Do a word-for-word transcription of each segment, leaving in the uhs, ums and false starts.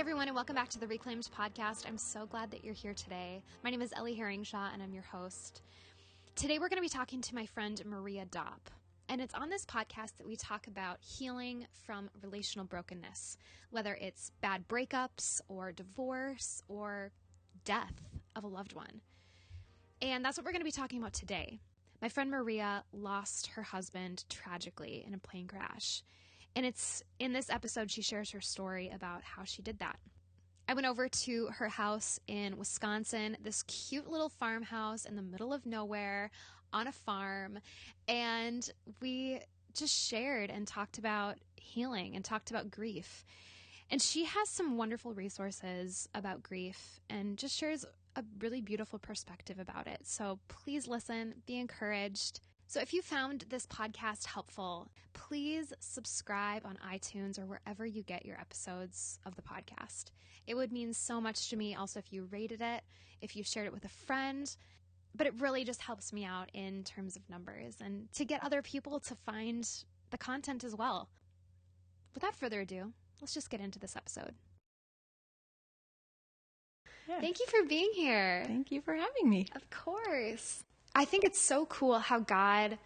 everyone, and welcome back to the Reclaimed podcast. I'm so glad that you're here today. My name is Ellie Herringshaw, and I'm your host. Today we're going to be talking to my friend Maria Dopp, and it's on this podcast that we talk about healing from relational brokenness, whether it's bad breakups or divorce or death of a loved one. And that's what we're going to be talking about today. My friend Maria lost her husband tragically in a plane crash. And it's in this episode, she shares her story about how she did that. I went over to her house in Wisconsin, this cute little farmhouse in the middle of nowhere on a farm. And we just shared and talked about healing and talked about grief. And she has some wonderful resources about grief and just shares a really beautiful perspective about it. So please listen, be encouraged. So if you found this podcast helpful, please subscribe on iTunes or wherever you get your episodes of the podcast. It would mean so much to me also if you rated it, if you shared it with a friend, but it really just helps me out in terms of numbers and to get other people to find the content as well. Without further ado, let's just get into this episode. Yeah. Thank you for being here. Thank you for having me. Of course. I think it's so cool how God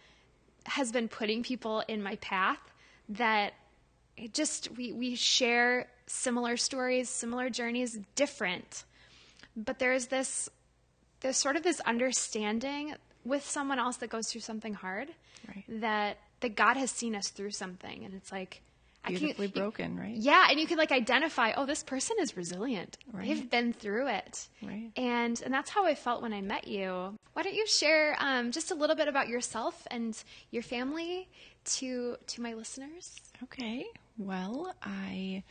has been putting people in my path that it just we, we share similar stories, similar journeys, different. But there is this there's sort of this understanding with someone else that goes through something hard, right, that that God has seen us through something, and it's like beautifully I can, broken, right? Yeah, and you can like identify, oh, this person is resilient. Right. They've been through it. Right. And and that's how I felt when I met you. Why don't you share um, just a little bit about yourself and your family to to my listeners? Okay. Well, I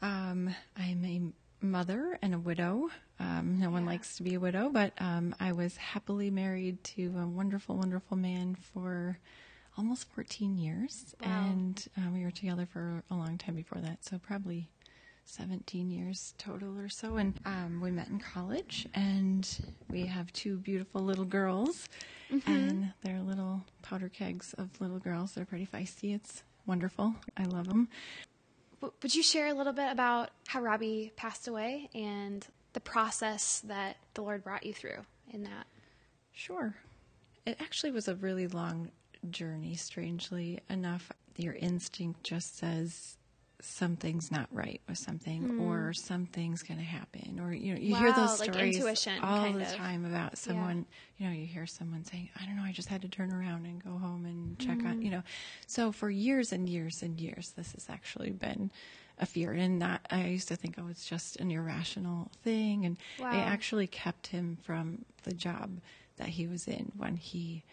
um I'm a mother and a widow. Um, no yeah. one likes to be a widow, but um, I was happily married to a wonderful, wonderful man for almost fourteen years. Wow. And uh, we were together for a long time before that, so probably seventeen years total or so. And um, we met in college, and we have two beautiful little girls, mm-hmm. and they're little powder kegs of little girls. They're pretty feisty. It's wonderful. I love them. Would you share a little bit about how Robbie passed away and the process that the Lord brought you through in that? Sure. It actually was a really long journey, strangely enough. Your instinct just says something's not right with something, mm. or something's going to happen, or you know, you wow, hear those stories like intuition, all kind the of. time about someone. Yeah. You know, you hear someone saying, "I don't know, I just had to turn around and go home and check mm. on." You know, so for years and years and years, this has actually been a fear, and not. I used to think, oh, it's just an irrational thing, and wow. They actually kept him from the job that he was in when he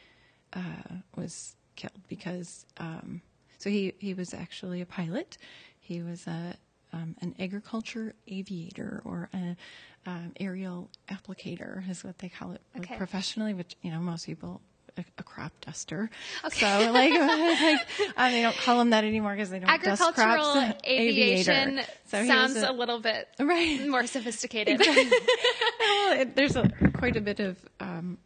Uh, was killed because, um, so he, he was actually a pilot. He was a, um, an agriculture aviator or an um, aerial applicator is what they call it okay. professionally, which, you know, most people, a, a crop duster. Okay. So like, like um, they don't call them that anymore because they don't dust crops. Agricultural aviation so sounds a, a little bit right. more sophisticated. Exactly. Well, it, there's a, quite a bit of, um,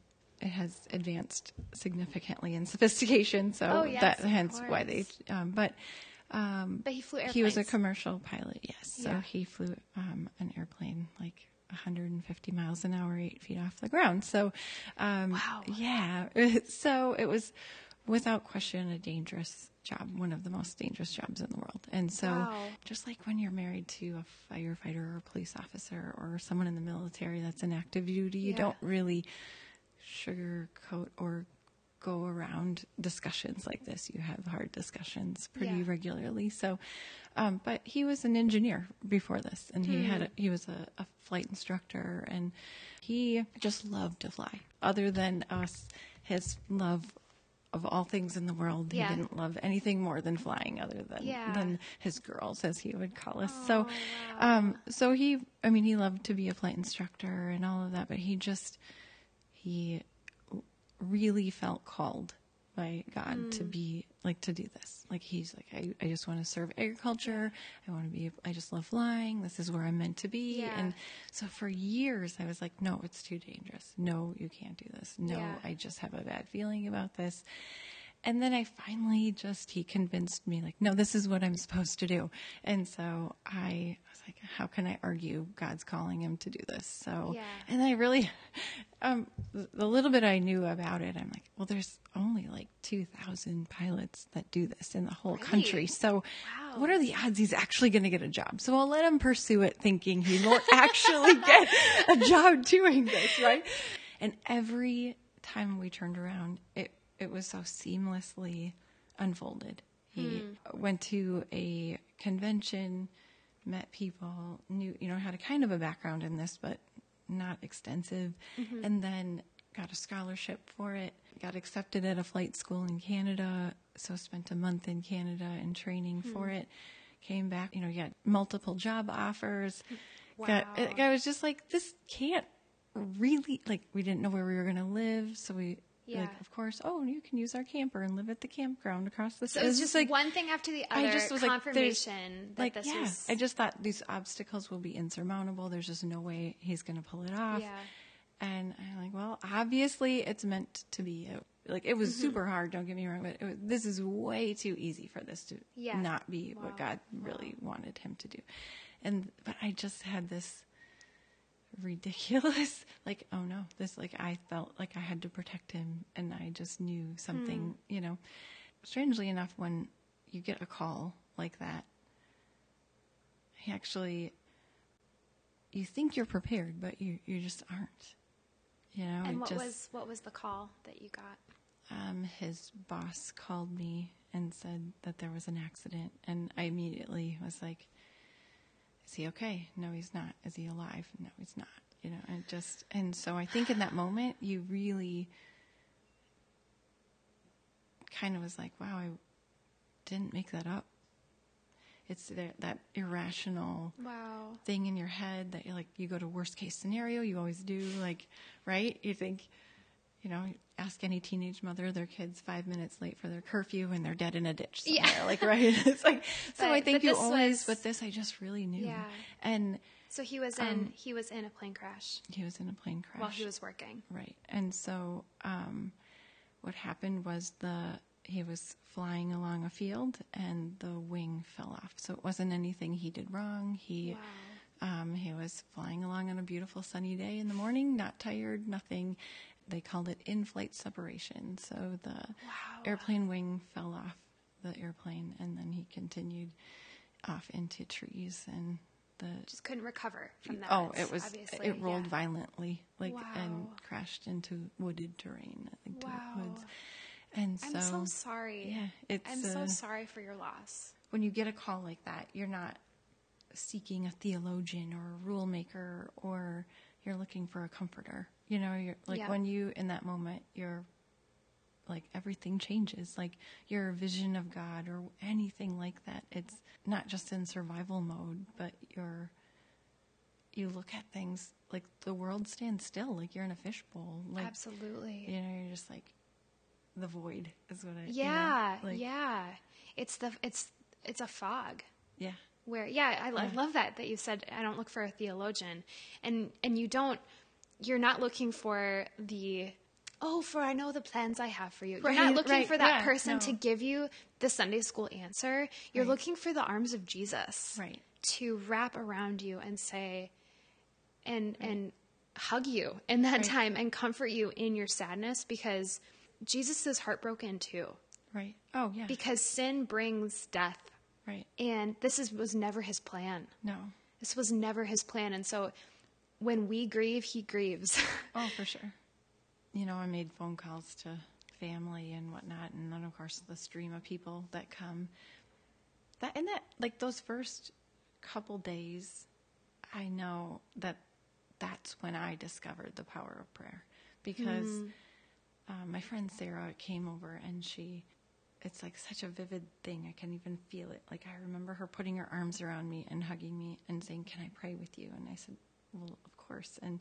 it has advanced significantly in sophistication, so oh, yes, that hence why they. Um, but um, but he flew airplanes. He was a commercial pilot, yes. So yeah. he flew um, an airplane like one hundred fifty miles an hour, eight feet off the ground. So um, wow, yeah. So it was without question a dangerous job, one of the most dangerous jobs in the world. And so wow. just like when you're married to a firefighter or a police officer or someone in the military that's in active duty, you yeah. don't really sugarcoat or go around discussions like this. You have hard discussions pretty yeah. regularly. So, um, but he was an engineer before this, and he mm. had a, he was a, a flight instructor, and he just loved to fly. Other than us, his love of all things in the world, yeah. he didn't love anything more than flying. Other than yeah. than his girls, as he would call us. Oh, so, wow. um, so he, I mean, he loved to be a flight instructor and all of that, but he just. He really felt called by God mm. to be like, to do this. Like, he's like, I, I just want to serve agriculture. I want to be, I just love flying. This is where I'm meant to be. Yeah. And so for years I was like, no, it's too dangerous. No, you can't do this. No, yeah. I just have a bad feeling about this. And then I finally just, he convinced me like, no, this is what I'm supposed to do. And so I was like, how can I argue God's calling him to do this? So, yeah. And I really, um, the little bit I knew about it, I'm like, well, there's only like two thousand pilots that do this in the whole right. country. So wow. What are the odds he's actually going to get a job? So I'll let him pursue it thinking he will actually get a job doing this, right? And every time we turned around, it, it was so seamlessly unfolded. He hmm. went to a convention, met people, knew, you know, had a kind of a background in this, but not extensive. Mm-hmm. And then got a scholarship for it, got accepted at a flight school in Canada. So spent a month in Canada in training hmm. for it, came back, you know, got multiple job offers. Wow. Got, I was just like, this can't really, like, we didn't know where we were going to live. So we, Yeah. Like, of course, oh, you can use our camper and live at the campground across the city. So it was just, just like one thing after the other. I just was confirmation like, that like, this yeah. was... I just thought these obstacles will be insurmountable. There's just no way he's going to pull it off. Yeah. And I'm like, well, obviously it's meant to be. Like, it was mm-hmm. super hard, don't get me wrong, but it was, this is way too easy for this to yeah. not be wow. what God really wow. wanted him to do. And but I just had this ridiculous, like, oh no, this, like, I felt like I had to protect him, and I just knew something, hmm. you know. Strangely enough, when you get a call like that, he actually, you think you're prepared, but you, you just aren't, you know. And what just, was, what was the call that you got? Um, his boss called me and said that there was an accident, and I immediately was like, is he okay? No, he's not. Is he alive? No, he's not. You know, and just, and so I think in that moment, you really kind of was like, wow, I didn't make that up. It's that, that irrational wow. thing in your head that you're like, you go to worst case scenario, you always do, like, right? You think, you know, ask any teenage mother, their kid's five minutes late for their curfew and they're dead in a ditch somewhere. Yeah. Like, right? It's like, so but, I think you always, was, but this I just really knew. Yeah. And so he was in, um, he was in a plane crash. He was in a plane crash. While he was working. Right. And so, um, what happened was the, he was flying along a field and the wing fell off. So it wasn't anything he did wrong. He, wow. um, he was flying along on a beautiful sunny day in the morning, not tired, nothing. They called it in-flight separation. So the wow. airplane wing fell off the airplane, and then he continued off into trees and the just couldn't recover from that. Oh, it was obviously. It rolled yeah. violently, like wow. and crashed into wooded terrain. Like wow. woods. And so I'm so sorry. Yeah, it's. I'm so uh, sorry for your loss. When you get a call like that, you're not seeking a theologian or a rule maker, or you're looking for a comforter. You know, you're like yeah. when you, in that moment, you're like, everything changes, like your vision of God or anything like that. It's not just in survival mode, but you're, you look at things like the world stands still, like you're in a fishbowl. Like, absolutely. You know, you're just like, the void is what I, yeah, you know, like, yeah. It's the, it's, it's a fog. Yeah. Where, yeah, I, I love that, that you said, I don't look for a theologian, and, and you don't, you're not looking for the, oh, for I know the plans I have for you. Right, you're not looking right, for that yeah, person no. to give you the Sunday school answer. You're right. looking for the arms of Jesus right. to wrap around you and say, and right. and hug you in that right. time and comfort you in your sadness, because Jesus is heartbroken too. Right. Oh, yeah. Because sin brings death. Right. And this is was never his plan. No. This was never his plan. And so when we grieve, he grieves. Oh, for sure. You know, I made phone calls to family and whatnot, and then, of course, the stream of people that come. That and that, like, those first couple days, I know that that's when I discovered the power of prayer. Because mm. um, my friend Sarah came over, and she... It's like such a vivid thing. I can even feel it. Like, I remember her putting her arms around me and hugging me and saying, can I pray with you? And I said, well, of course. And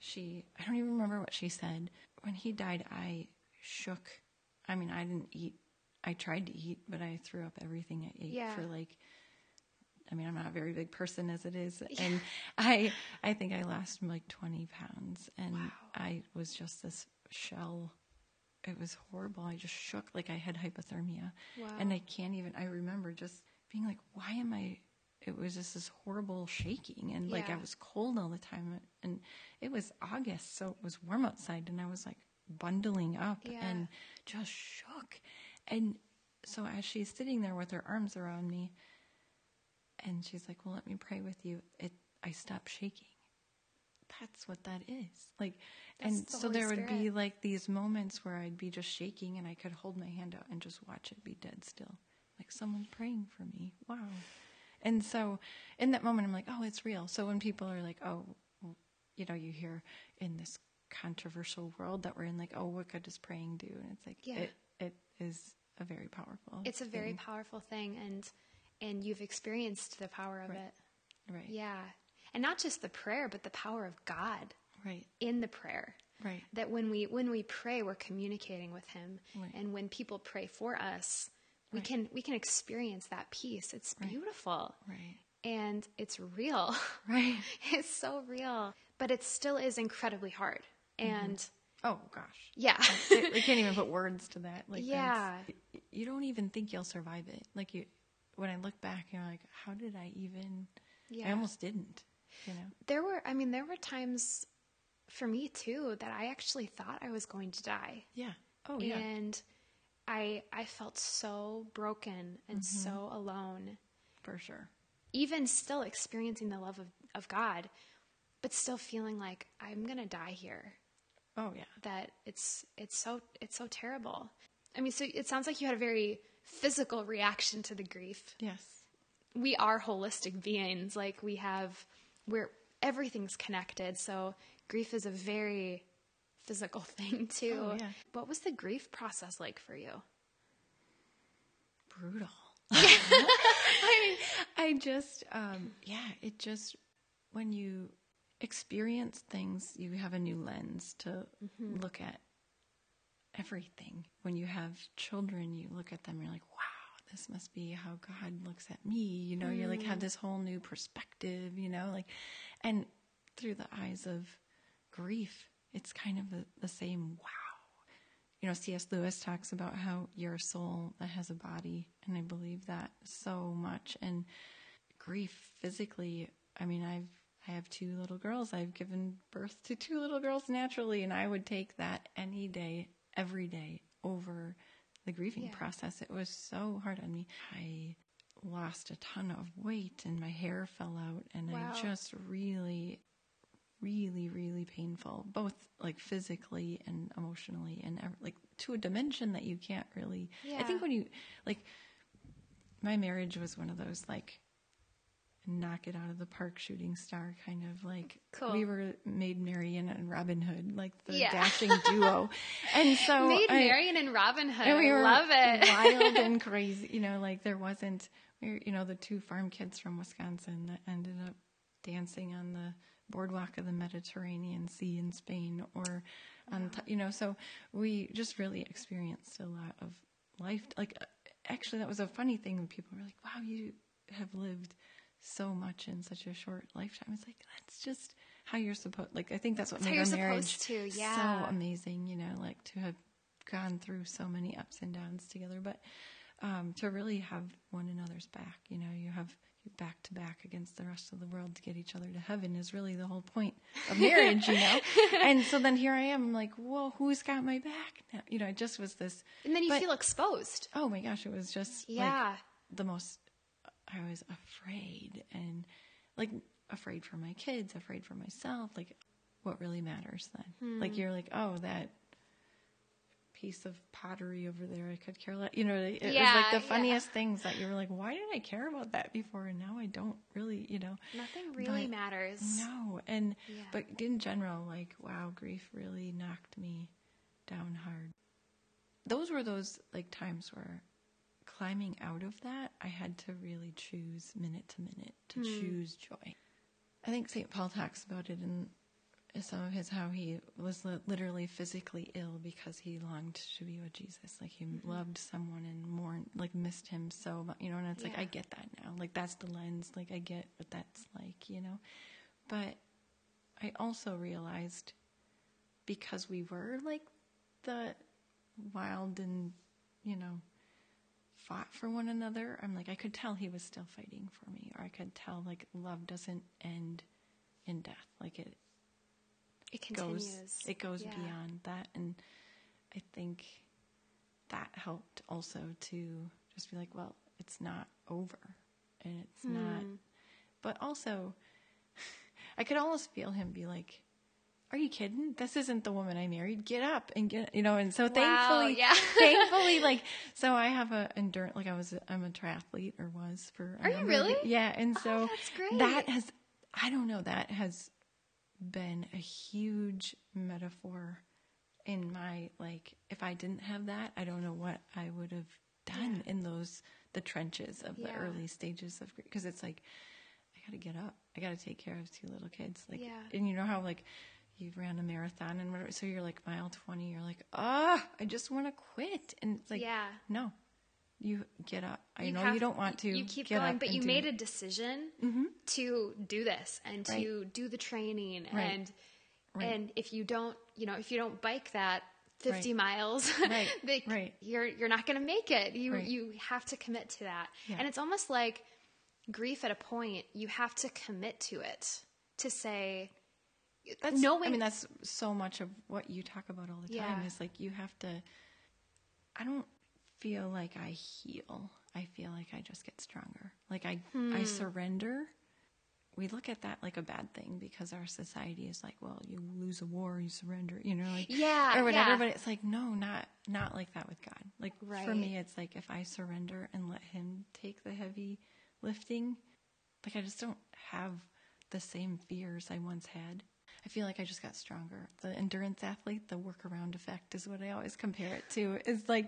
she, I don't even remember what she said. When he died, I shook. I mean, I didn't eat. I tried to eat, but I threw up everything I ate yeah. for like, I mean, I'm not a very big person as it is. Yeah. And I, I think I lost like twenty pounds, and wow. I was just this shell. It was horrible. I just shook like I had hypothermia wow. and I can't even, I remember just being like, why am I it was just this horrible shaking, and yeah. like I was cold all the time, and it was August, so it was warm outside, and I was like bundling up yeah. and just shook. And so as she's sitting there with her arms around me, and she's like, well, let me pray with you, it I stopped shaking. That's what that is. Like, that's and the so Holy there Spirit. Would be like these moments where I'd be just shaking, and I could hold my hand out and just watch it be dead still. Like someone praying for me. Wow. And so in that moment, I'm like, oh, it's real. So when people are like, oh, you know, you hear in this controversial world that we're in, like, oh, what good does praying do? And it's like, yeah. it, it is a very powerful It's a very thing. powerful thing. And, and you've experienced the power of right. it. Right. Yeah. And not just the prayer, but the power of God right. in the prayer. Right. That when we, when we pray, we're communicating with him. Right. And when people pray for us, we right. can, we can experience that peace. It's beautiful. Right. right. And it's real. Right. It's so real, but it still is incredibly hard. And mm-hmm. oh gosh. Yeah. We can't even put words to that. Like, yeah. You don't even think you'll survive it. Like you, when I look back, you're like, how did I even, yeah. I almost didn't. You know? There were, I mean, there were times for me too, that I actually thought I was going to die. Yeah. Oh yeah. And I, I felt so broken and mm-hmm. so alone. For sure. Even still experiencing the love of, of God, but still feeling like I'm going to die here. Oh yeah. That it's, it's so, it's so terrible. I mean, so it sounds like you had a very physical reaction to the grief. Yes. We are holistic beings. Like we have, we're, everything's connected. So grief is a very physical thing too. Oh, yeah. What was the grief process like for you? Brutal. I mean, I just, um, yeah, it just, when you experience things, you have a new lens to mm-hmm. look at everything. When you have children, you look at them and you're like, wow, this must be how God looks at me. You know, mm. you like have this whole new perspective, you know, like, and through the eyes of grief, it's kind of the, the same. Wow. You know, C S Lewis talks about how you're a soul that has a body. And I believe that so much. And grief physically, I mean, I've, I have two little girls. I've given birth to two little girls naturally. And I would take that any day, every day over the grieving yeah. process. It was so hard on me. I lost a ton of weight and my hair fell out and wow. I just really, really, really painful, both like physically and emotionally and like to a dimension that you can't really, yeah. I think when you like, my marriage was one of those like knock it out of the park shooting star kind of like, cool. we were Maid Marian and Robin Hood, like the yeah. dashing duo. And so Maid I, Marian and Robin Hood, and we were love it. Wild and crazy, you know, like there wasn't, we were, you know, the two farm kids from Wisconsin that ended up dancing on the boardwalk of the Mediterranean Sea in Spain or on, yeah. you know, so we just really experienced a lot of life. Like actually that was a funny thing when people were like, wow, you have lived so much in such a short lifetime. It's like, that's just how you're supposed, like, I think that's what that's made our marriage to, yeah. so amazing, you know, like to have gone through so many ups and downs together, but um, to really have one another's back, you know, you have back to back against the rest of the world to get each other to heaven is really the whole point of marriage, you know? And so then here I am, I'm like, whoa, who's got my back now? You know, it just was this. And then you but, feel exposed. Oh my gosh. It was just yeah. like the most, I was afraid and like afraid for my kids, afraid for myself. Like what really matters then? Hmm. Like you're like, oh, that piece of pottery over there, I could care less. You know, it yeah, was like the funniest yeah. things that you were like, why did I care about that before? And now I don't really, you know. Nothing really but, matters. No. And, yeah. but in general, like, wow, grief really knocked me down hard. Those were those like times where climbing out of that, I had to really choose minute to minute to mm. choose joy. I think Saint Paul talks about it in some of his, how he was literally physically ill because he longed to be with Jesus. Like he mm-hmm. loved someone and mourned, like missed him so much, you know, and it's yeah. like, I get that now. Like that's the lens. Like I get what that's like, you know, but I also realized because we were like the wild and, you know, fought for one another. I'm like, I could tell he was still fighting for me, or I could tell, like, love doesn't end in death. Like, it it continues. Goes, it goes yeah. beyond that. And I think that helped also to just be like, well, it's not over. And it's mm. not. But also, I could almost feel him be like, are you kidding? This isn't the woman I married. Get up and get, you know, and so wow, thankfully, yeah. thankfully, like, so I have a endurance, like I was, I'm a triathlete or was for. Are you really? Of, yeah. And so oh, that's great. That has, I don't know, that has been a huge metaphor in my, like, if I didn't have that, I don't know what I would have done yeah. in those, the trenches of yeah. the early stages of, because it's like, I got to get up. I got to take care of two little kids. Like, yeah. and you know how, like, you ran a marathon and whatever, so you're like mile twenty, you're like, ah, oh, I just want to quit. And it's like, yeah. no, you get up. I you know have, you don't want to. You keep get going, up but you made it. a decision mm-hmm. to do this and right. to do the training. Right. And, right. and if you don't, you know, if you don't bike that fifty right. miles, right. they, right. you're, you're not going to make it. You, right. you have to commit to that. Yeah. And it's almost like grief at a point, you have to commit to it to say, That's, knowing, I mean, that's so much of what you talk about all the time yeah. is like, you have to, I don't feel like I heal. I feel like I just get stronger. Like I, hmm. I surrender. We look at that like a bad thing because our society is like, well, you lose a war, you surrender, you know, like, yeah, or whatever. Yeah. But it's like, no, not, not like that with God. Like right. for me, it's like, if I surrender and let him take the heavy lifting, like I just don't have the same fears I once had. I feel like I just got stronger. The endurance athlete, the workaround effect is what I always compare it to. It's like,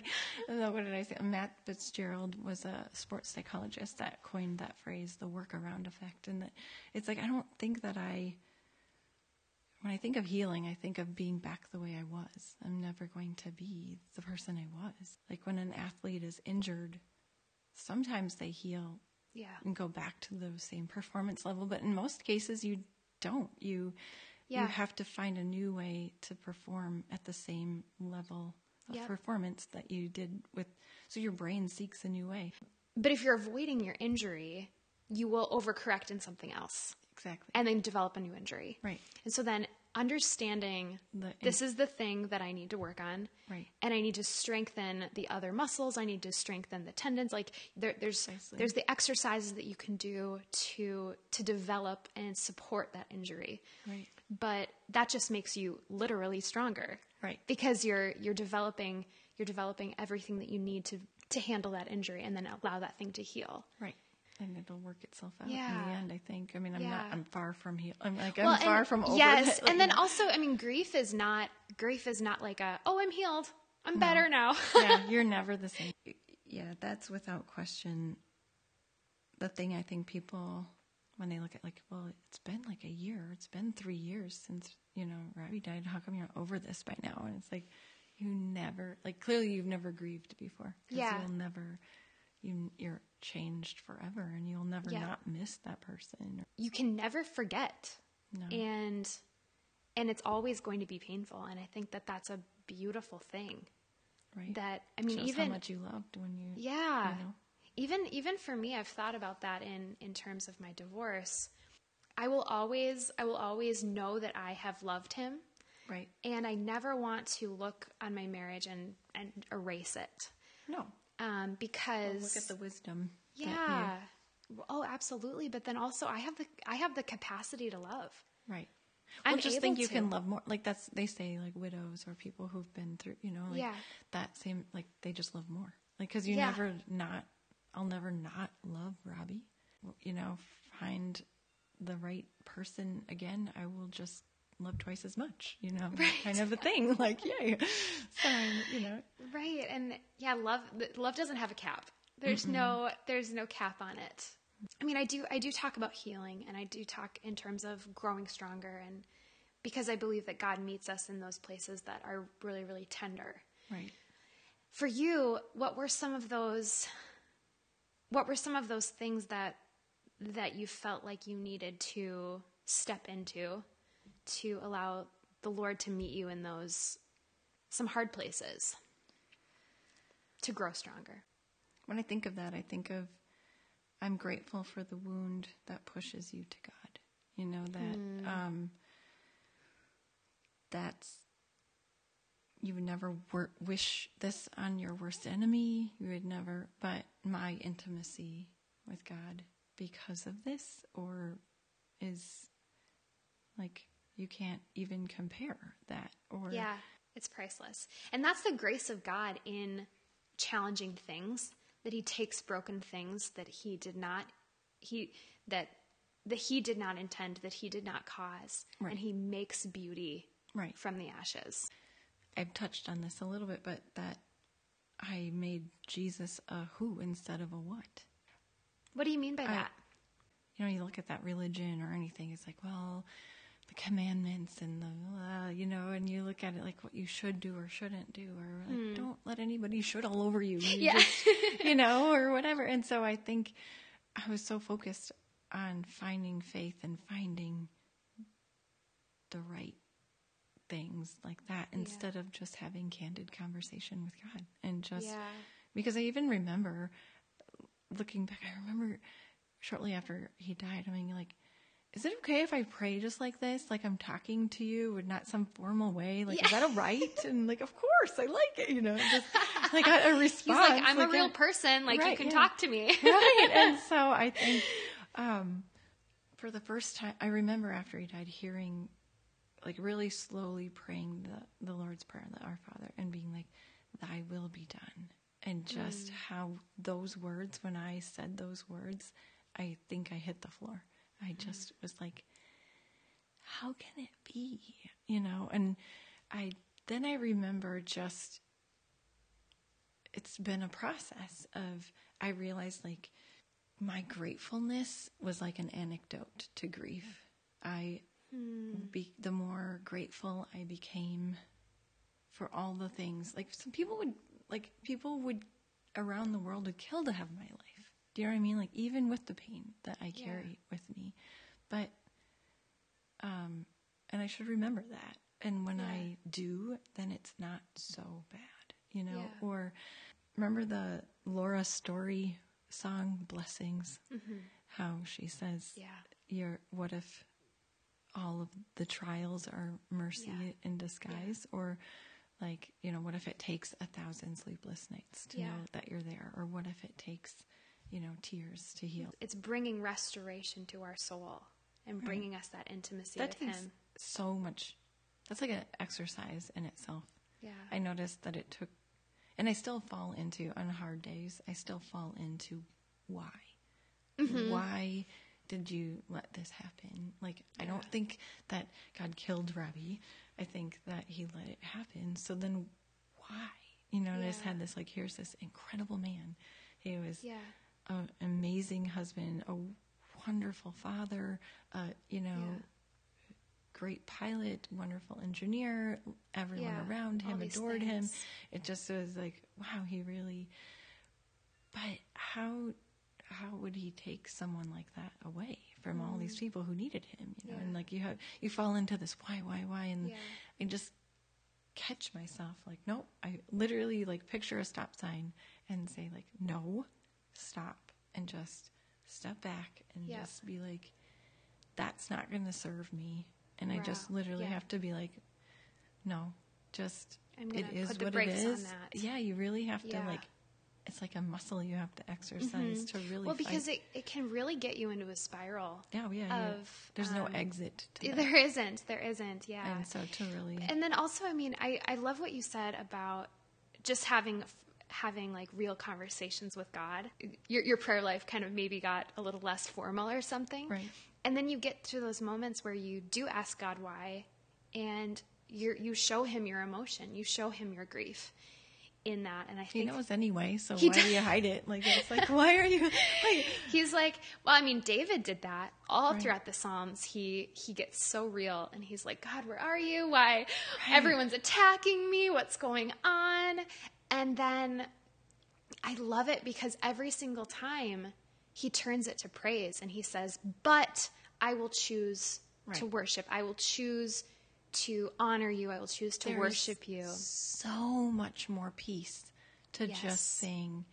what did I say? Matt Fitzgerald was a sports psychologist that coined that phrase, the workaround effect. And that it's like, I don't think that I, when I think of healing, I think of being back the way I was. I'm never going to be the person I was. Like when an athlete is injured, sometimes they heal yeah. and go back to the same performance level. But in most cases, you don't. You... Yeah. You have to find a new way to perform at the same level of yep. performance that you did with. So your brain seeks a new way. But if you're avoiding your injury, you will overcorrect in something else. Exactly. And then develop a new injury. Right. And so then understanding the in- this is the thing that I need to work on. Right. And I need to strengthen the other muscles. I need to strengthen the tendons. Like there, there's Precisely. there's the exercises that you can do to to develop and support that injury. Right. But that just makes you literally stronger, right? Because you're you're developing you're developing everything that you need to to handle that injury and then allow that thing to heal, right? And it'll work itself out yeah. in the end. I think. I mean, I'm yeah. not. I'm far from heal. I'm like well, I'm far and, from over. Yes, that, like, and then also, I mean, grief is not grief is not like a oh, I'm healed, I'm no. better now. yeah, you're never the same. Yeah, that's without question. The thing I think people. When they look at like, well, it's been like a year, it's been three years since, you know, Robbie died. How come you're over this by now? And it's like, you never, like clearly you've never grieved before. Yeah. You'll never, you, you're changed forever and you'll never yeah. not miss that person. You can never forget. No. And, and it's always going to be painful. And I think that that's a beautiful thing. Right. That, I mean, shows even. how much you loved when you. Yeah. You know, Even even for me, I've thought about that in, in terms of my divorce. I will always I will always know that I have loved him. Right. And I never want to look on my marriage and, and erase it. No. Um, because well, look at the wisdom. Yeah. You... Oh, absolutely. But then also I have the I have the capacity to love. Right. Well, I just think you to. can love more. Like that's they say like widows or people who've been through, you know, like yeah. that same like they just love more. Like cuz you yeah. never not I'll never not love Robbie, you know, find the right person again. I will just love twice as much, you know, right. kind of a thing like, yeah, so, you know, right. And yeah, love, love doesn't have a cap. There's Mm-mm. no, there's no cap on it. I mean, I do, I do talk about healing and I do talk in terms of growing stronger. And because I believe that God meets us in those places that are really, really tender. Right. For you, what were some of those What were some of those things that that you felt like you needed to step into to allow the Lord to meet you in those some hard places to grow stronger? when I think of that, I think of, I'm grateful for the wound that pushes you to God. You know, that mm. um, that's, you would never wor- wish this on your worst enemy. You would never, but my intimacy with God because of this, or is like, you can't even compare that. Or yeah, it's priceless. And that's the grace of God in challenging things, that he takes broken things that he did not, he, that, that he did not intend, that he did not cause, right. and he makes beauty right. from the ashes. I've touched on this a little bit, but that I made Jesus a who instead of a what. What do you mean by I, that? You know, you look at that religion or anything, it's like, well, the commandments and the, uh, you know, and you look at it like what you should do or shouldn't do, or like, mm. don't let anybody should all over you. you yeah. Just, you know, or whatever. And so I think I was so focused on finding faith and finding the right things like that, instead yeah. of just having candid conversation with God. And just, yeah. because I even remember looking back, I remember shortly after he died, I mean, like, is it okay if I pray just like this? Like I'm talking to you in not some formal way. Like, yeah. is that all right? And like, of course, I like it. You know, just like a, a response. He's like, I'm like a real a, person. Like right, you can yeah. talk to me. Right. And so I think um, for the first time, I remember after he died hearing, like really slowly praying the, the Lord's Prayer, the Our Father, and being like, thy will be done. And just mm. how those words, when I said those words, I think I hit the floor. I just was like, how can it be? You know, and I then I remember just, it's been a process of, I realized like my gratefulness was like an antidote to grief. I, mm. be, the more grateful I became for all the things, like some people would, like people would around the world would kill to have my life. Do you know what I mean? Like even with the pain that I carry yeah. with me, but, um, and I should remember that. And when yeah. I do, then it's not so bad, you know, yeah. or remember the Laura Story song Blessings, mm-hmm. how she says, yeah. you're, what if all of the trials are mercy yeah. in disguise yeah. or like, you know, what if it takes a thousand sleepless nights to yeah. know that you're there? Or what if it takes, you know, tears to heal. It's bringing restoration to our soul and right. bringing us that intimacy that with him. That takes so much. That's like an exercise in itself. Yeah. I noticed that it took, and I still fall into, on hard days, I still fall into why. Mm-hmm. Why did you let this happen? Like, yeah. I don't think that God killed Robbie. I think that he let it happen. So then why? You know, yeah. and I just had this, like, here's this incredible man. He was... Yeah. an amazing husband, a wonderful father, uh, you know, yeah. great pilot, wonderful engineer, everyone yeah, around him adored things. him. It just was like, wow, he really, but how, how would he take someone like that away from mm. all these people who needed him, you know, yeah. and like you have, you fall into this why, why, why, and yeah. I just catch myself like, nope, I literally like picture a stop sign and say like, no. Stop and just step back and yeah. just be like, that's not going to serve me. And wow. I just literally yeah. have to be like, no, just, I'm gonna it is put the what brakes it is. On that. Yeah. You really have yeah. to like, it's like a muscle you have to exercise mm-hmm. to really Well, because it, it can really get you into a spiral. Yeah, yeah. Of, yeah. There's um, no exit to that. There isn't. There isn't. Yeah. And so to really. And then also, I mean, I, I love what you said about just having having like real conversations with God. Your, your prayer life kind of maybe got a little less formal or something. Right. And then you get to those moments where you do ask God why, and you you show him your emotion. You show him your grief in that. And I think he knows anyway, so why do you hide it? Like, it's like, why are you, like, he's like, well, I mean, David did that all right. throughout the Psalms. He, he gets so real and he's like, God, where are you? Why right. everyone's attacking me? What's going on? And then I love it because every single time he turns it to praise and he says, but I will choose right. to worship. I will choose to honor you. I will choose to There's worship you. So much more peace to yes. just saying,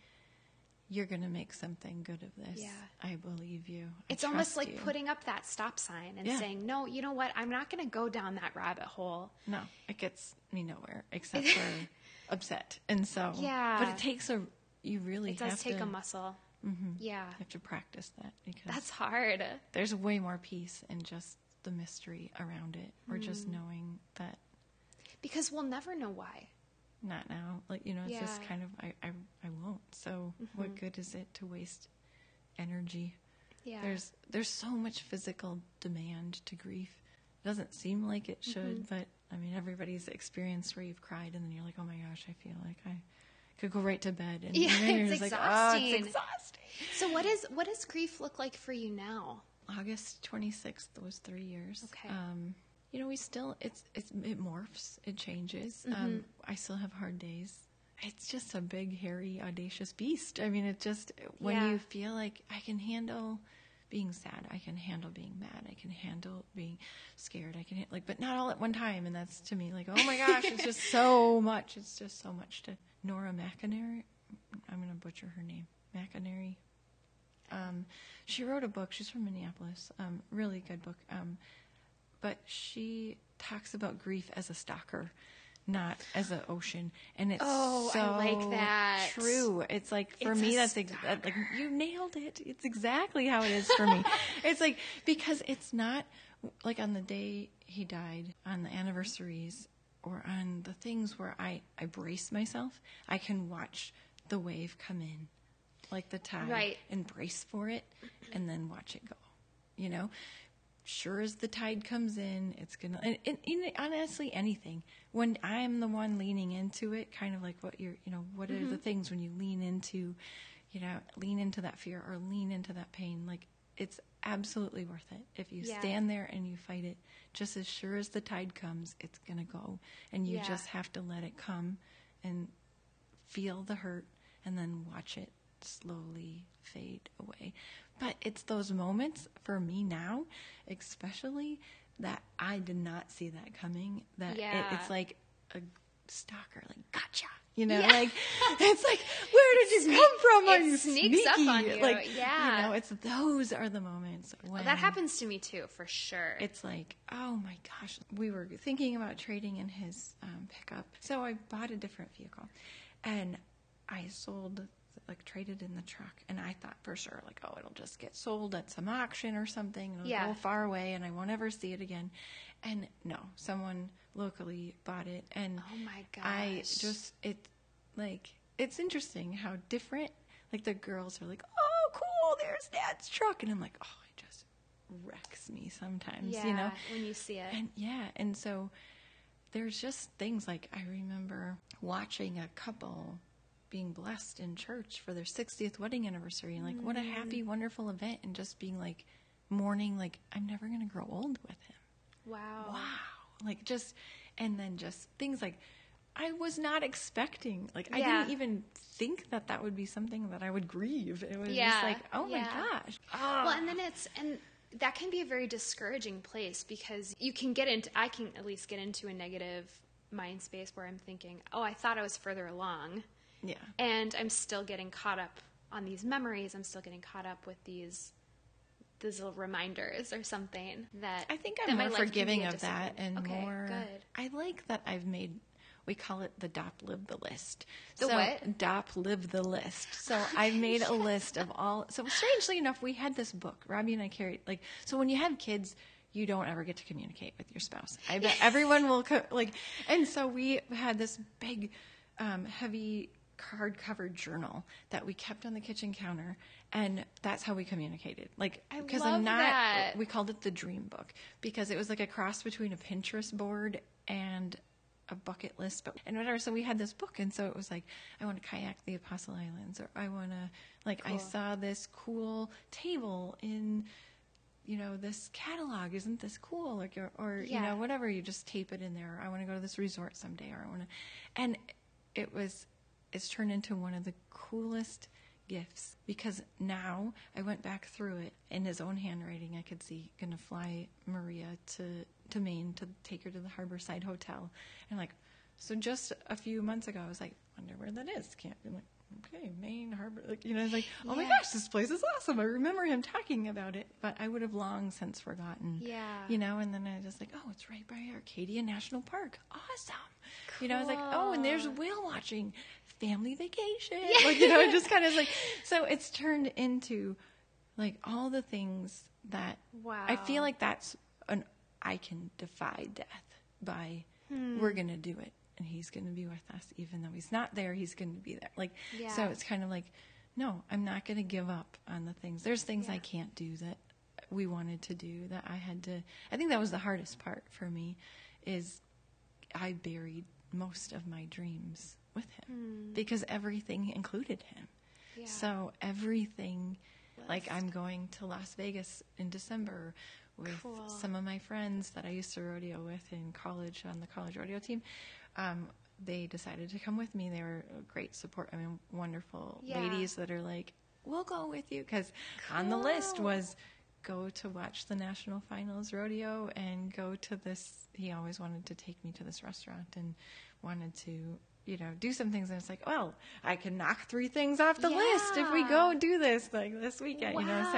you're going to make something good of this. Yeah. I believe you. I it's almost like you. Putting up that stop sign and yeah. saying, no, you know what? I'm not going to go down that rabbit hole. No, it gets me nowhere except for upset. And so, yeah. but it takes a, you really it have to. It does take to, a muscle. Mm-hmm, yeah. You have to practice that. Because that's hard. There's way more peace in just the mystery around it or mm. just knowing that. Because we'll never know why. Not now. Like, you know, it's yeah. just kind of, I, I, I won't. So mm-hmm. what good is it to waste energy? Yeah. There's, there's so much physical demand to grief. It doesn't seem like it should, mm-hmm. but I mean, everybody's experienced where you've cried and then you're like, oh my gosh, I feel like I could go right to bed. And yeah, you're it's just exhausting. Like, oh, it's exhausting. So what is, what does grief look like for you now? August twenty-sixth was three years. Okay. Um, You know, we still, it's, it's it morphs, it changes. Mm-hmm. Um, I still have hard days. It's just a big, hairy, audacious beast. I mean, it just, when yeah. you feel like I can handle being sad, I can handle being mad, I can handle being scared, I can, like, but not all at one time. And that's to me like, oh my gosh, it's just so much. It's just so much to Nora McInerny. I'm going to butcher her name. McInerny. Um, she wrote a book. She's from Minneapolis. Um, really good book. Um, But she talks about grief as a stalker, not as an ocean. And it's oh, so I like that. True. It's like, for it's me, that's ex- like, you nailed it. It's exactly how it is for me. It's like, because it's not like on the day he died, on the anniversaries or on the things where I, I brace myself, I can watch the wave come in, like the tide, right. and brace for it and then watch it go, you know? Sure as the tide comes in, it's gonna. And, and, and honestly, anything. When I'm the one leaning into it, kind of like what you're, you know, what mm-hmm. are the things when you lean into, you know, lean into that fear or lean into that pain. Like it's absolutely worth it if you yeah. stand there and you fight it. Just as sure as the tide comes, it's gonna go, and you yeah. just have to let it come, and feel the hurt, and then watch it slowly fade away. But it's those moments for me now, especially, that I did not see that coming. That yeah. it, it's like a stalker, like, gotcha. You know, yeah. like, it's like, where did you Sneak, come from? Are you sneaky? It sneaks up on you. Like, yeah. You know, it's those are the moments. When well, that happens to me too, for sure. It's like, oh my gosh. We were thinking about trading in his um, pickup. So I bought a different vehicle and I sold like traded in the truck, and I thought for sure, like, oh, it'll just get sold at some auction or something, it'll yeah. go far away and I won't ever see it again. And no, someone locally bought it, and oh my gosh, I just it like it's interesting how different, like the girls are like, oh cool, there's Dad's truck, and I'm like, oh, it just wrecks me sometimes, yeah, you know, when you see it. And yeah, and so there's just things like I remember watching a couple being blessed in church for their sixtieth wedding anniversary, and like mm. what a happy, wonderful event, and just being like mourning, like I'm never gonna grow old with him. Wow. Wow. Like just, and then just things like I was not expecting, like yeah. I didn't even think that that would be something that I would grieve. It was yeah. just like, oh yeah. my gosh. Oh. Well, and then it's and that can be a very discouraging place, because you can get into, I can at least get into a negative mind space where I'm thinking, oh, I thought I was further along. Yeah. And I'm still getting caught up on these memories. I'm still getting caught up with these these little reminders or something that I think I'm more forgiving of that and okay, more good. I like that I've made, we call it the Dopp Live the List. The so, what? Dopp Live the List. So I've made yes. a list of all, so strangely enough, we had this book. Robbie and I carried, like, so when you have kids, you don't ever get to communicate with your spouse. I bet everyone will, co- like, and so we had this big, um, heavy, hardcover journal that we kept on the kitchen counter, and that's how we communicated. Like, because I'm not, that. We called it the dream book, because it was like a cross between a Pinterest board and a bucket list, but and whatever. So we had this book, and so it was like, I want to kayak the Apostle Islands, or I want to, like, cool. I saw this cool table in, you know, this catalog, isn't this cool? Like, or, or yeah. you know, whatever, you just tape it in there. Or I want to go to this resort someday, or I want to, and it was. It's turned into one of the coolest gifts, because now I went back through it in his own handwriting. I could see going to fly Maria to, to Maine to take her to the Harborside Hotel. And like, so just a few months ago, I was like, wonder where that is. Can't be like, okay, Maine Harbor, like, you know, like, yeah. oh my gosh, this place is awesome. I remember him talking about it, but I would have long since forgotten. Yeah. You know, and then I was just like, oh, it's right by Arcadia National Park. Awesome. Cool. You know, I was like, oh, and there's whale watching, family vacation. Yeah. Like, you know, just kind of like, so it's turned into like all the things that wow. I feel like that's an, I can defy death by hmm. we're going to do it. And he's going to be with us, even though he's not there, he's going to be there. Like, yeah. so it's kind of like, no, I'm not going to give up on the things. There's things yeah. I can't do that we wanted to do that I had to, I think that was the hardest part for me is I buried most of my dreams with him mm. because everything included him. Yeah. So everything, List. like I'm going to Las Vegas in December with cool. some of my friends that I used to rodeo with in college on the college rodeo team. Um, they decided to come with me. They were great support. I mean, wonderful yeah. ladies that are like, we'll go with you. Because cool. on the list was go to watch the National Finals Rodeo and go to this. He always wanted to take me to this restaurant and wanted to, you know, do some things. And it's like, well, I can knock three things off the yeah. list if we go do this, like this weekend, wow. you know.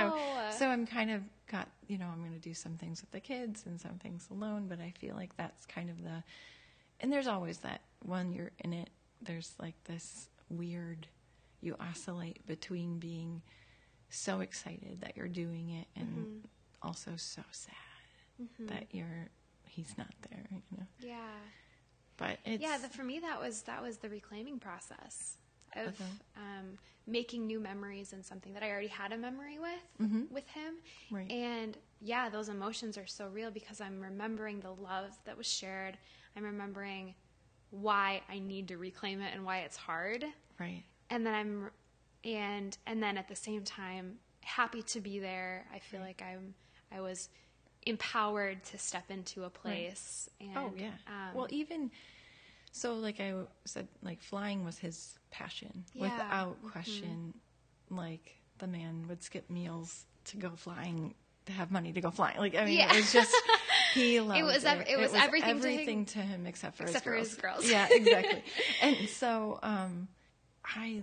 So, so I'm kind of got, you know, I'm going to do some things with the kids and some things alone. But I feel like that's kind of the... And there's always that when you're in it, there's like this weird, you oscillate between being so excited that you're doing it and mm-hmm. also so sad mm-hmm. that you're, he's not there, you know? Yeah. But it's... Yeah, the, for me, that was, that was the reclaiming process of okay. um, making new memories and something that I already had a memory with, mm-hmm. with him. Right. And yeah, those emotions are so real because I'm remembering the love that was shared. I'm remembering why I need to reclaim it and why it's hard. Right. And then I'm, and, and then at the same time, happy to be there. I feel right. like I'm, I was empowered to step into a place. Right. And, oh yeah. Um, well, even, so like I said, like flying was his passion yeah. without question. Mm-hmm. Like the man would skip meals to go flying, to have money to go flying. Like, I mean, yeah. it was just... He loved it. Was ev- it, it was, was everything, everything to him, to him except for except his girls. For his girls. Yeah, exactly. And so um, I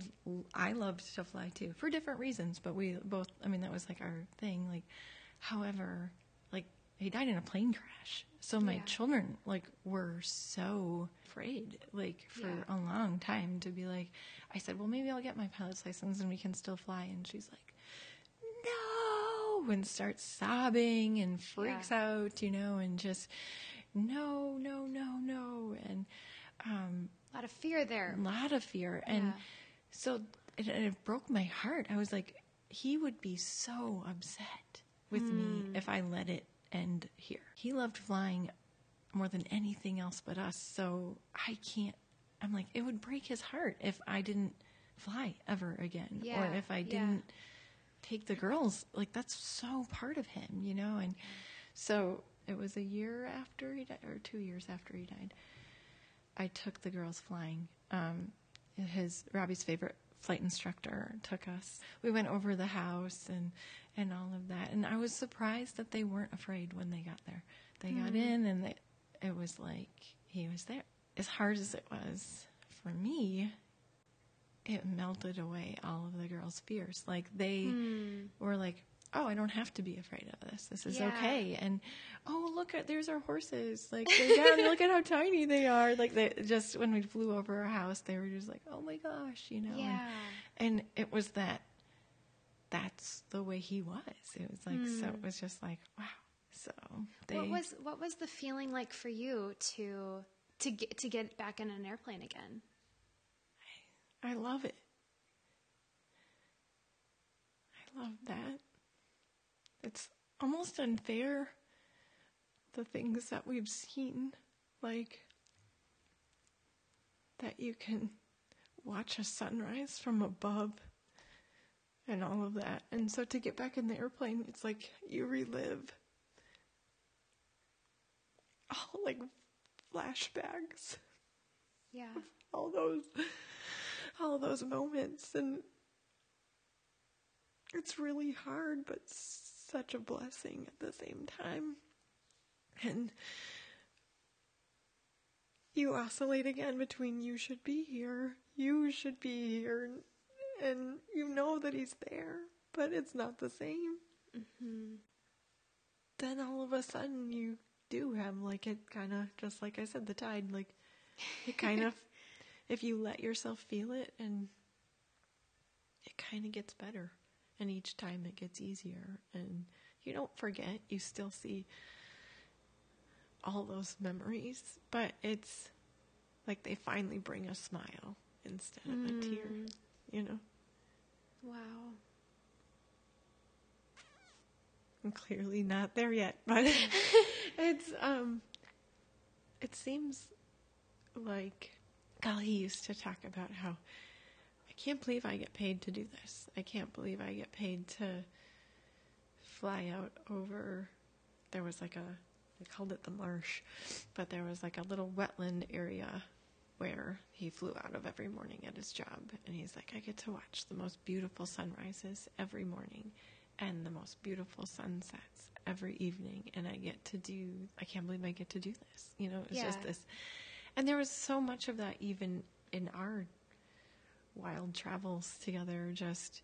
I loved to fly too for different reasons, but we both. I mean, that was like our thing. Like, however, like he died in a plane crash, so my yeah. children like were so afraid, like for yeah. a long time to be like. I said, well, maybe I'll get my pilot's license and we can still fly, and she's like, no. And starts sobbing and freaks yeah. out, you know, and just no, no, no, no, and um, a lot of fear there, a lot of fear, yeah. and so it, it broke my heart. I was like, he would be so upset with mm. me if I let it end here. He loved flying more than anything else but us, so I can't. I'm like, it would break his heart if I didn't fly ever again, yeah. or if I didn't. Yeah. Take the girls, like that's so part of him, you know. And so it was a year after he died, or two years after he died, I took the girls flying. Um, his Robbie's favorite flight instructor took us. We went over the house and and all of that, and I was surprised that they weren't afraid when they got there. They mm-hmm. got in, and they, it was like he was there. As hard as it was for me, it melted away all of the girls' fears. Like they mm. were like, oh, I don't have to be afraid of this. This is yeah. okay. And, oh, look, at there's our horses. Like, they're down. Look at how tiny they are. Like, they just, when we flew over our house, they were just like, oh my gosh, you know. Yeah. And, and it was that, that's the way he was. It was like, mm. so it was just like, wow. So they, what was, what was the feeling like for you to, to get, to get back in an airplane again? I love it. I love that. It's almost unfair, the things that we've seen, like that you can watch a sunrise from above and all of that. And so to get back in the airplane, it's like you relive all like flashbacks. Yeah. Of all those... all those moments, and it's really hard, but such a blessing at the same time. And you oscillate again between you should be here, you should be here, and you know that he's there, but it's not the same. Mm-hmm. Then all of a sudden you do him, like, it kind of, just like I said, the tide, like, it kind of, if you let yourself feel it, and it kind of gets better, and each time it gets easier, and you don't forget, you still see all those memories, but it's like they finally bring a smile instead of mm. a tear, you know? Wow. I'm clearly not there yet, but it's, um, it seems like, golly, he used to talk about how, I can't believe I get paid to do this. I can't believe I get paid to fly out over, there was like a, they called it the marsh, but there was like a little wetland area where he flew out of every morning at his job. And he's like, I get to watch the most beautiful sunrises every morning and the most beautiful sunsets every evening. And I get to do, I can't believe I get to do this. You know, it's yeah. just this. And there was so much of that even in our wild travels together, just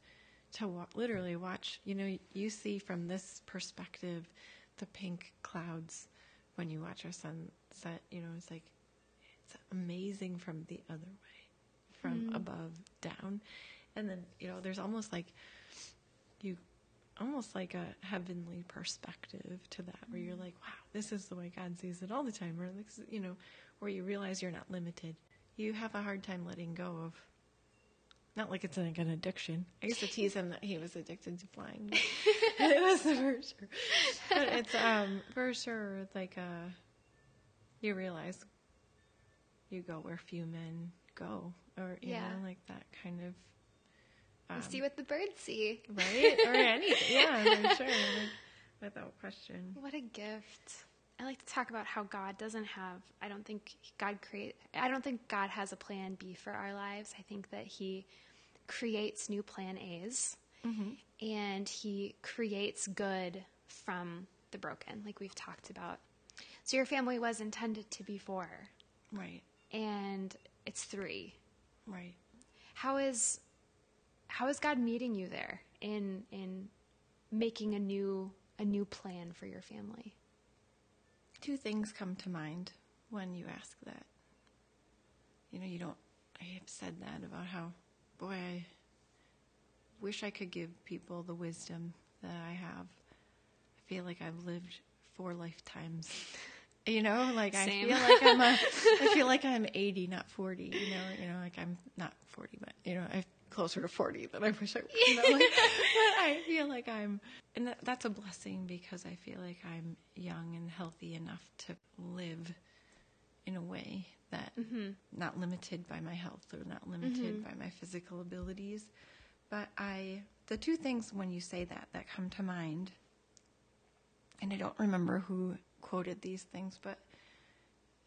to wa- literally watch, you know, you see from this perspective, the pink clouds when you watch our sunset, you know, it's like, it's amazing from the other way, from mm. above down. And then, you know, there's almost like, you almost like a heavenly perspective to that, where you're like, wow, this is the way God sees it all the time, or, you know, where you realize you're not limited. You have a hard time letting go of, not like it's like an addiction. I used to tease him that he was addicted to flying. It was for sure. But it's um, for sure like uh, you realize you go where few men go, or you yeah. know, like that kind of. Um, you see what the birds see, right? Or anything, yeah, I'm sure, like, without question. What a gift! I like to talk about how God doesn't have. I don't think God create. I don't think God has a plan B for our lives. I think that He creates new plan A's, mm-hmm. and He creates good from the broken, like we've talked about. So your family was intended to be four, right? And it's three, right? How is how is God meeting you there in in making a new a new plan for your family? Two things come to mind when you ask that. You know, you don't. I have said that about how, boy, I wish I could give people the wisdom that I have. I feel like I've lived four lifetimes. You know, like Same. I feel like I'm a, I feel like I'm eighty, not forty. You know, you know, like I'm not forty, but you know, I'm closer to forty than I wish I was. You know, like, but I feel like I'm, and that, that's a blessing because I feel like I'm young and healthy enough to live in a way that mm-hmm. not limited by my health or not limited mm-hmm. by my physical abilities. But I, the two things when you say that, that come to mind, and I don't remember who quoted these things, but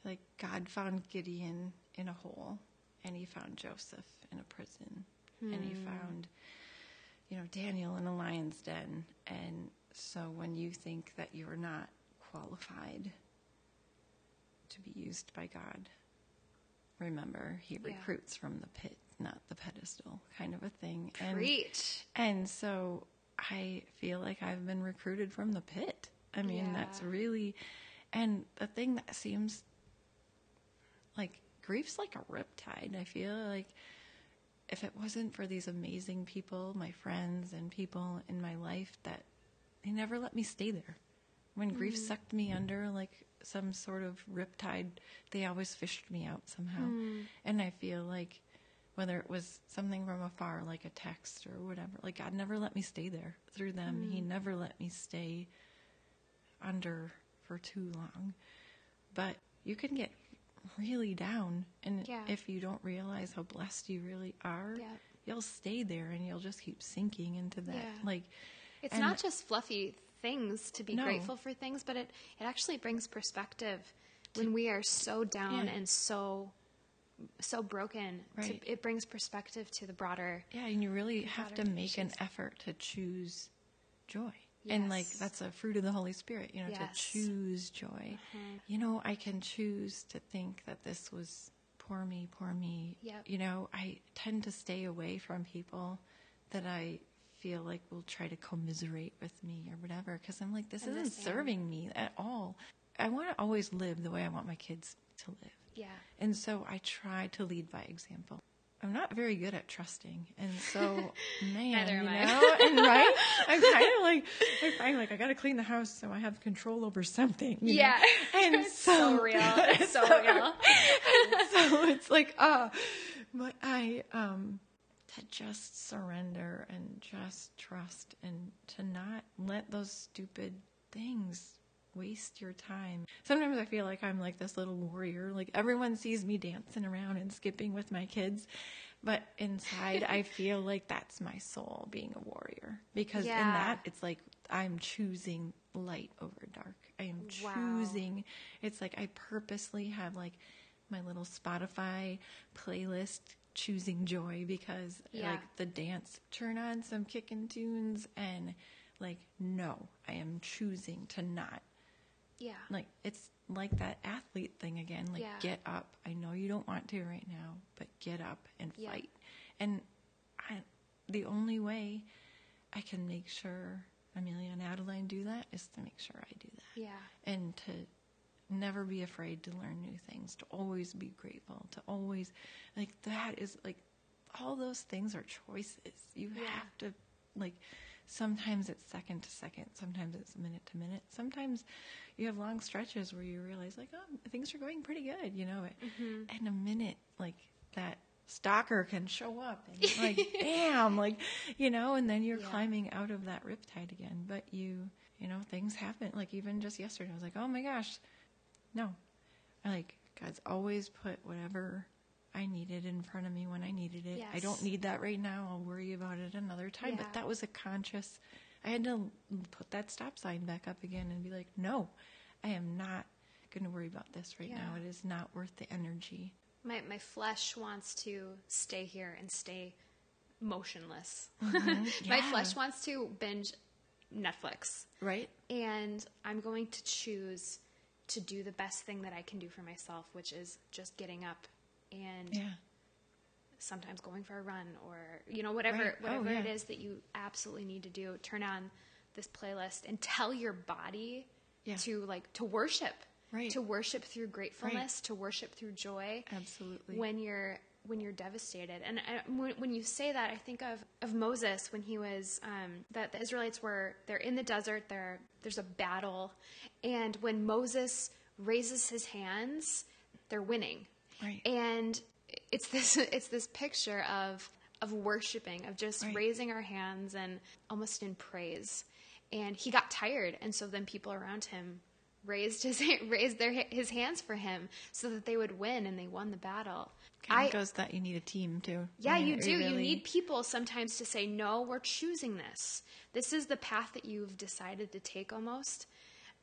like God found Gideon in a hole and he found Joseph in a prison mm. and he found, you know, Daniel in a lion's den. And so when you think that you're not qualified to be used by God, remember, he yeah. recruits from the pit, not the pedestal, kind of a thing. Preach. And, and so I feel like I've been recruited from the pit. I mean, yeah. that's really, and the thing that seems like grief's like a riptide. I feel like if it wasn't for these amazing people, my friends and people in my life, that they never let me stay there. When mm-hmm. grief sucked me under, like, some sort of riptide, they always fished me out somehow. Mm. And I feel like whether it was something from afar, like a text or whatever, like God never let me stay there through them. Mm. He never let me stay under for too long. But you can get really down. And yeah. if you don't realize how blessed you really are, yeah. you'll stay there and you'll just keep sinking into that. Yeah. Like, it's not just fluffy things to be no. grateful for things, but it, it actually brings perspective to, when we are so down yeah. and so so broken. Right. To, it brings perspective to the broader. Yeah, and you really have to make issues. An effort to choose joy. Yes. And like that's a fruit of the Holy Spirit, you know, yes. to choose joy. Uh-huh. You know, I can choose to think that this was poor me, poor me. Yep. You know, I tend to stay away from people that I feel like will try to commiserate with me or whatever, because I'm like, this I'm isn't serving me at all. I want to always live the way I want my kids to live. Yeah. And so I try to lead by example. I'm not very good at trusting. And so, man, Neither am you I. know, and right? I'm kind of like, I find like I got to clean the house so I have control over something. You yeah. Know? And it's so, so real. It's so, so real. And so it's like, ah, uh, but I, um, to just surrender and just trust and to not let those stupid things waste your time. Sometimes I feel like I'm like this little warrior, like everyone sees me dancing around and skipping with my kids, but inside I feel like that's my soul being a warrior, because yeah. in that it's like I'm choosing light over dark. I am wow. choosing. It's like I purposely have like my little Spotify playlist choosing joy, because yeah. like the dance, turn on some kicking tunes and like, no, I am choosing to not. Yeah. Like, it's like that athlete thing again. Like, yeah. get up. I know you don't want to right now, but get up and yeah. fight. And I, the only way I can make sure Amelia and Adeline do that is to make sure I do that. Yeah. And to never be afraid to learn new things, to always be grateful, to always, like, that is, like, all those things are choices. You yeah. have to, like... Sometimes it's second to second. Sometimes it's minute to minute. Sometimes you have long stretches where you realize, like, oh, things are going pretty good, you know. Mm-hmm. And a minute, like, that stalker can show up. And you're like, damn, like, you know, and then you're yeah. climbing out of that riptide again. But you, you know, things happen. Like, even just yesterday, I was like, oh, my gosh, no. I, like, God's always put whatever I needed in front of me when I needed it. Yes. I don't need that right now. I'll worry about it another time. Yeah. But that was a conscious, I had to put that stop sign back up again and be like, no, I am not going to worry about this right yeah. now. It is not worth the energy. My my flesh wants to stay here and stay motionless. Mm-hmm. Yeah. My flesh wants to binge Netflix. Right. And I'm going to choose to do the best thing that I can do for myself, which is just getting up and yeah. sometimes going for a run, or, you know, whatever right. whatever oh, yeah. it is that you absolutely need to do. Turn on this playlist and tell your body yeah. to, like, to worship, right. to worship through gratefulness, right. to worship through joy. Absolutely. When you're when you're devastated. And I, when, when you say that, I think of, of Moses when he was, um, that the Israelites were, they're in the desert, they're, there's a battle. And when Moses raises his hands, they're winning. Right. And it's this it's this picture of of worshiping, of just right. raising our hands and almost in praise. And he got tired, and so then people around him raised his raised their his hands for him so that they would win, and they won the battle. Kind of goes that you need a team too. Yeah, you, know, you do. Really... You need people sometimes to say, "No, we're choosing this. This is the path that you've decided to take." Almost,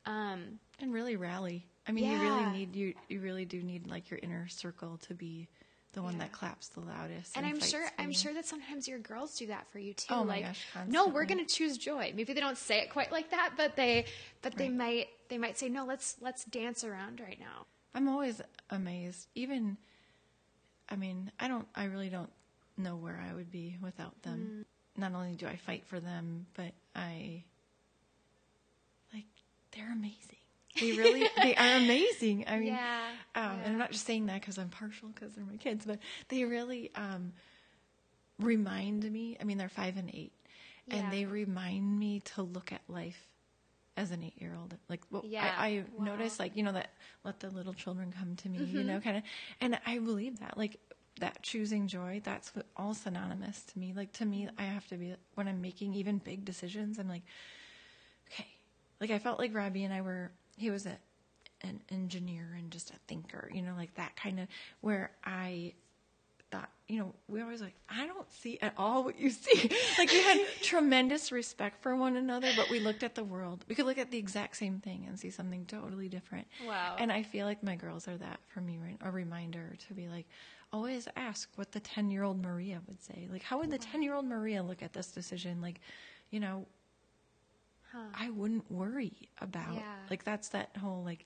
um, and really rally. I mean, yeah. you really need you. You really do need like your inner circle to be the one yeah. that claps the loudest. And, and I'm sure, I'm you. sure that sometimes your girls do that for you too. Oh my like, gosh, no, we're going to choose joy. Maybe they don't say it quite like that, but they, but right. they might, they might say, no, let's let's dance around right now. I'm always amazed. Even, I mean, I don't, I really don't know where I would be without them. Mm. Not only do I fight for them, but I, like, they're amazing. They really, they are amazing. I mean, yeah, um, yeah. and I'm not just saying that because I'm partial because they're my kids, but they really um, remind me. I mean, they're five and eight, yeah. and they remind me to look at life as an eight-year-old. Like, well, yeah. I, I wow. notice, like, you know, that let the little children come to me, mm-hmm. you know, kind of, and I believe that, like, that choosing joy, that's what, all synonymous to me. Like, to me, I have to be, when I'm making even big decisions, I'm like, okay. Like, I felt like Robbie and I were, he was a, an engineer and just a thinker, you know, like that kind of where I thought, you know, we always like, I don't see at all what you see. Like we had tremendous respect for one another, but we looked at the world. We could look at the exact same thing and see something totally different. Wow. And I feel like my girls are that for me, right? A reminder to be like, always ask what the ten-year-old Maria would say. Like, how would the ten-year-old Maria look at this decision? Like, you know, Huh. I wouldn't worry about yeah. like that's that whole like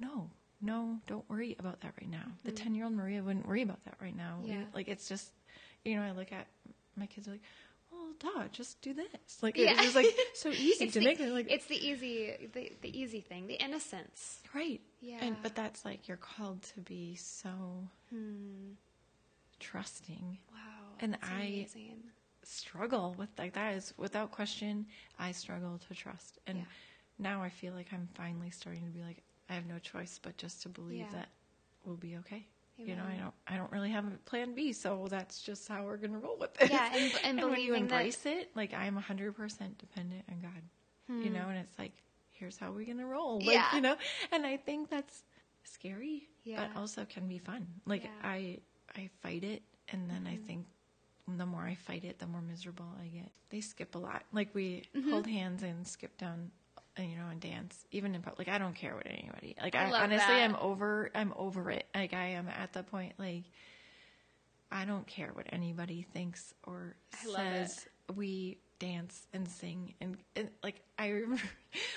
no no, don't worry about that right now. The ten-year-old mm-hmm. Maria wouldn't worry about that right now. Yeah. We, like, it's just, you know, I look at my kids are like, well, duh, just do this. Like, yeah. It was like so easy it's to the, make it. Like, it's the easy, the, the easy thing, the innocence. Right. Yeah. And, but that's like, you're called to be so hmm. trusting. Wow. And that's I amazing. struggle with, like, that is without question, I struggle to trust. And yeah. now I feel like I'm finally starting to be like, I have no choice but just to believe yeah. that we'll be okay. Amen. You know, I don't, I don't really have a plan B, so that's just how we're going to roll with it. Yeah, and, and, and when you embrace that... it, like, I'm one hundred percent dependent on God, hmm. you know, and it's like, here's how we're going to roll, like, yeah. you know, and I think that's scary, yeah. but also can be fun. Like, yeah. I, I fight it, and then mm-hmm. I think the more I fight it, the more miserable I get. They skip a lot. Like, we mm-hmm. hold hands and skip down, you know, and dance, even in public. Like, I don't care what anybody, like, I, I honestly, that. I'm over, I'm over it. Like, I am at the point, like, I don't care what anybody thinks or I says. We dance and sing. And, and like, I remember,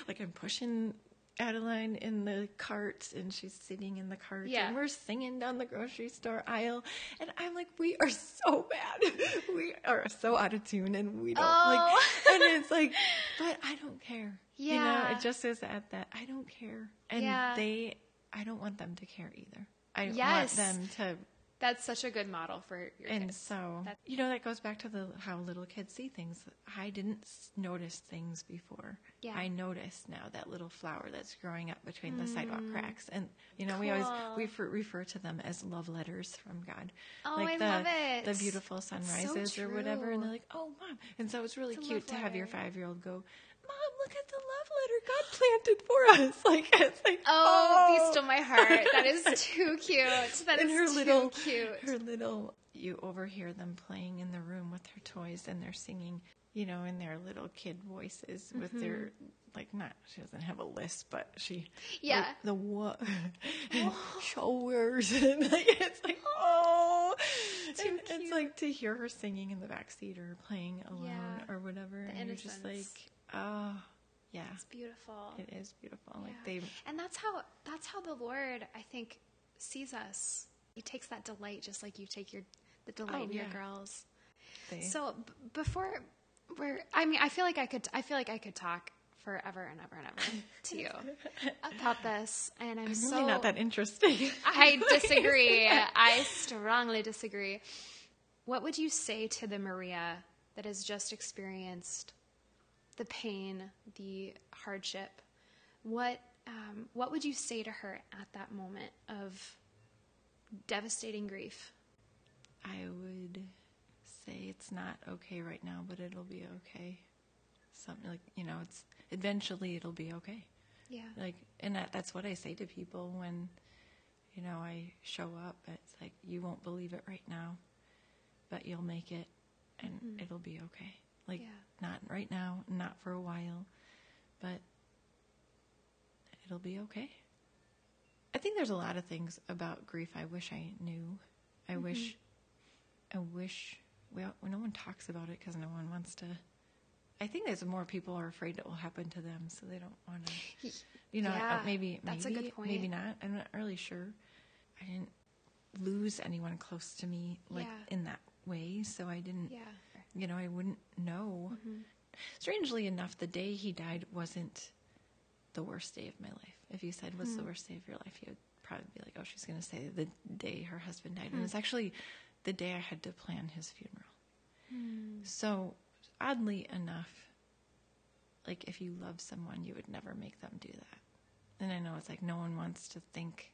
like, I'm pushing Adeline in the cart, and she's sitting in the cart, yeah. and we're singing down the grocery store aisle, and I'm like, we are so bad, we are so out of tune, and we don't oh. like, and it's like, but I don't care, yeah. you know, it just is at that, I don't care, and yeah. they, I don't want them to care either. I yes. want them to. That's such a good model for your and kids. And so, that's- you know, that goes back to the how little kids see things. I didn't notice things before. Yeah. I notice now that little flower that's growing up between mm. the sidewalk cracks. And, you know, cool. we always we refer, refer to them as love letters from God. Oh, like I the, love it. The beautiful sunrises so or whatever. And they're like, oh, Mom. And so it's really it's cute to have your five-year-old go, Mom, look at the love letter God planted for us. Like, it's like, oh, oh. These stole my heart. That is too cute. That and is her too little, cute. Her little, you overhear them playing in the room with their toys, and they're singing, you know, in their little kid voices mm-hmm. with their, like, not, she doesn't have a list, but she, yeah, like, the what, oh. shoulders, and like, it's like, oh, too and, cute. It's like to hear her singing in the backseat or playing alone yeah. or whatever, the and innocence. You're just like. Oh, yeah. It's beautiful. It is beautiful. Yeah. Like they And that's how that's how the Lord, I think, sees us. He takes that delight just like you take your the delight oh, in yeah. your girls. They... So b- before we're I mean, I feel like I could I feel like I could talk forever and ever and ever to you about this, and I'm, I'm so really not that interesting. I disagree. I strongly disagree. What would you say to the Maria that has just experienced the pain, the hardship? What um, what would you say to her at that moment of devastating grief? I would say it's not okay right now, but it'll be okay. Something like, you know, it's eventually it'll be okay. Yeah. Like, and that, that's what I say to people when, you know, I show up. It's like, you won't believe it right now, but you'll make it, and mm-hmm. it'll be okay. Like, yeah. not right now, not for a while, but it'll be okay. I think there's a lot of things about grief I wish I knew. I mm-hmm. wish, I wish, well, no one talks about it because no one wants to. I think there's more people are afraid it will happen to them, so they don't want to, you know, yeah, maybe, that's maybe, a good point. Maybe not. I'm not really sure. I didn't lose anyone close to me, like, yeah. in that way, so I didn't. Yeah. You know, I wouldn't know. Mm-hmm. Strangely enough, the day he died wasn't the worst day of my life. If you said, what's mm. the worst day of your life? You would probably be like, oh, she's going to say the day her husband died. Mm. And it's actually the day I had to plan his funeral. Mm. So, oddly enough, like, if you love someone, you would never make them do that. And I know it's like no one wants to think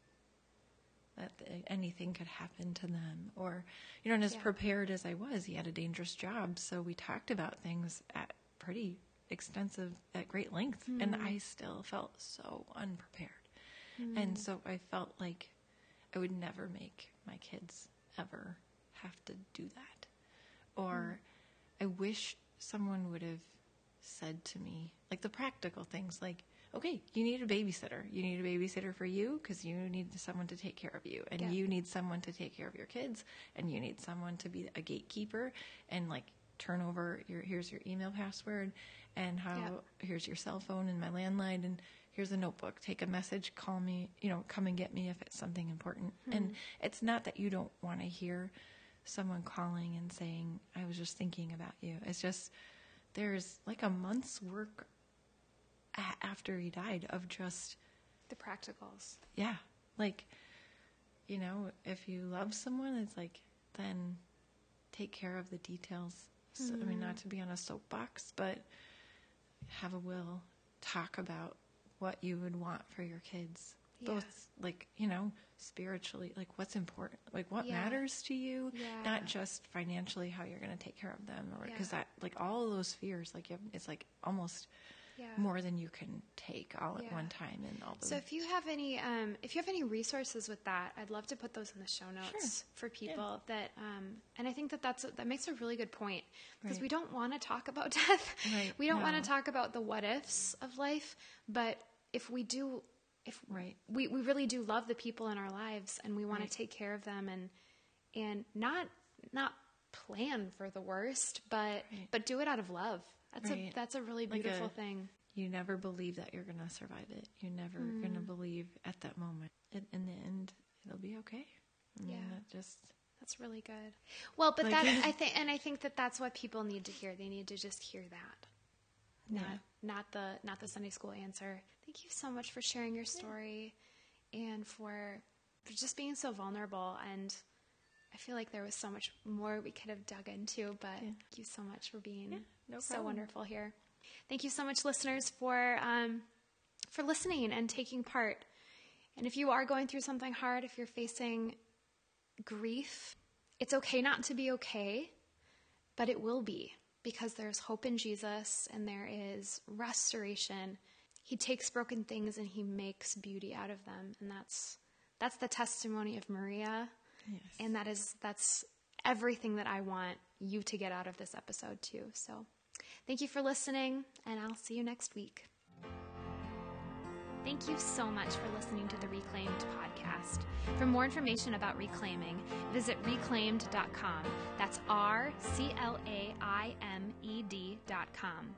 that anything could happen to them, or, you know, and as yeah. prepared as I was, he had a dangerous job. So we talked about things at pretty extensive, at great length. Mm. And I still felt so unprepared. Mm. And so I felt like I would never make my kids ever have to do that. Or mm. I wish someone would have said to me, like, the practical things, like, okay, you need a babysitter. You need a babysitter for you because you need someone to take care of you, and yeah. you need someone to take care of your kids, and you need someone to be a gatekeeper and, like, turn over your, here's your email password, and how, yeah. here's your cell phone and my landline, and here's a notebook, take a message, call me, you know, come and get me if it's something important. Mm-hmm. And it's not that you don't want to hear someone calling and saying, I was just thinking about you. It's just, there's like a month's work a- after he died of just the practicals. Yeah. Like, you know, if you love someone, it's like, then take care of the details. So, I mean, not to be on a soapbox, but have a will, talk about what you would want for your kids. Yeah. Both, like, you know, spiritually, like what's important, like what yeah. matters to you, yeah. not just financially how you're going to take care of them. Or because yeah. that, like all of those fears, like you have, it's like almost yeah. more than you can take all yeah. at one time. And all those. So if you have any, um, if you have any resources with that, I'd love to put those in the show notes sure. for people yeah. that, um, and I think that that's, that makes a really good point because right. we don't want to talk about death. Right. We don't no. want to talk about the what ifs of life, but if we do, if right. we, we really do love the people in our lives and we want right. to take care of them and, and not, not plan for the worst, but, right. but do it out of love. That's right. a, that's a really beautiful like a, thing. You never believe that you're going to survive it. You're never mm. going to believe at that moment. It, in the end, it'll be okay. I mean, yeah. That just, that's really good. Well, but like, that, I think, and I think that that's what people need to hear. They need to just hear that. Not, yeah. not the, not the Sunday school answer. Thank you so much for sharing your story yeah. and for, for just being so vulnerable. And I feel like there was so much more we could have dug into, but yeah. thank you so much for being yeah, no so wonderful here. Thank you so much, listeners, for um, for listening and taking part. And if you are going through something hard, if you're facing grief, it's okay not to be okay, but it will be, because there's hope in Jesus and there is restoration. He takes broken things and he makes beauty out of them. And that's that's the testimony of Maria. Yes. And that is that's everything that I want you to get out of this episode too. So thank you for listening, and I'll see you next week. Thank you so much for listening to the Reclaimed podcast. For more information about reclaiming, visit reclaimed dot com. That's R C L A I M E D dot com.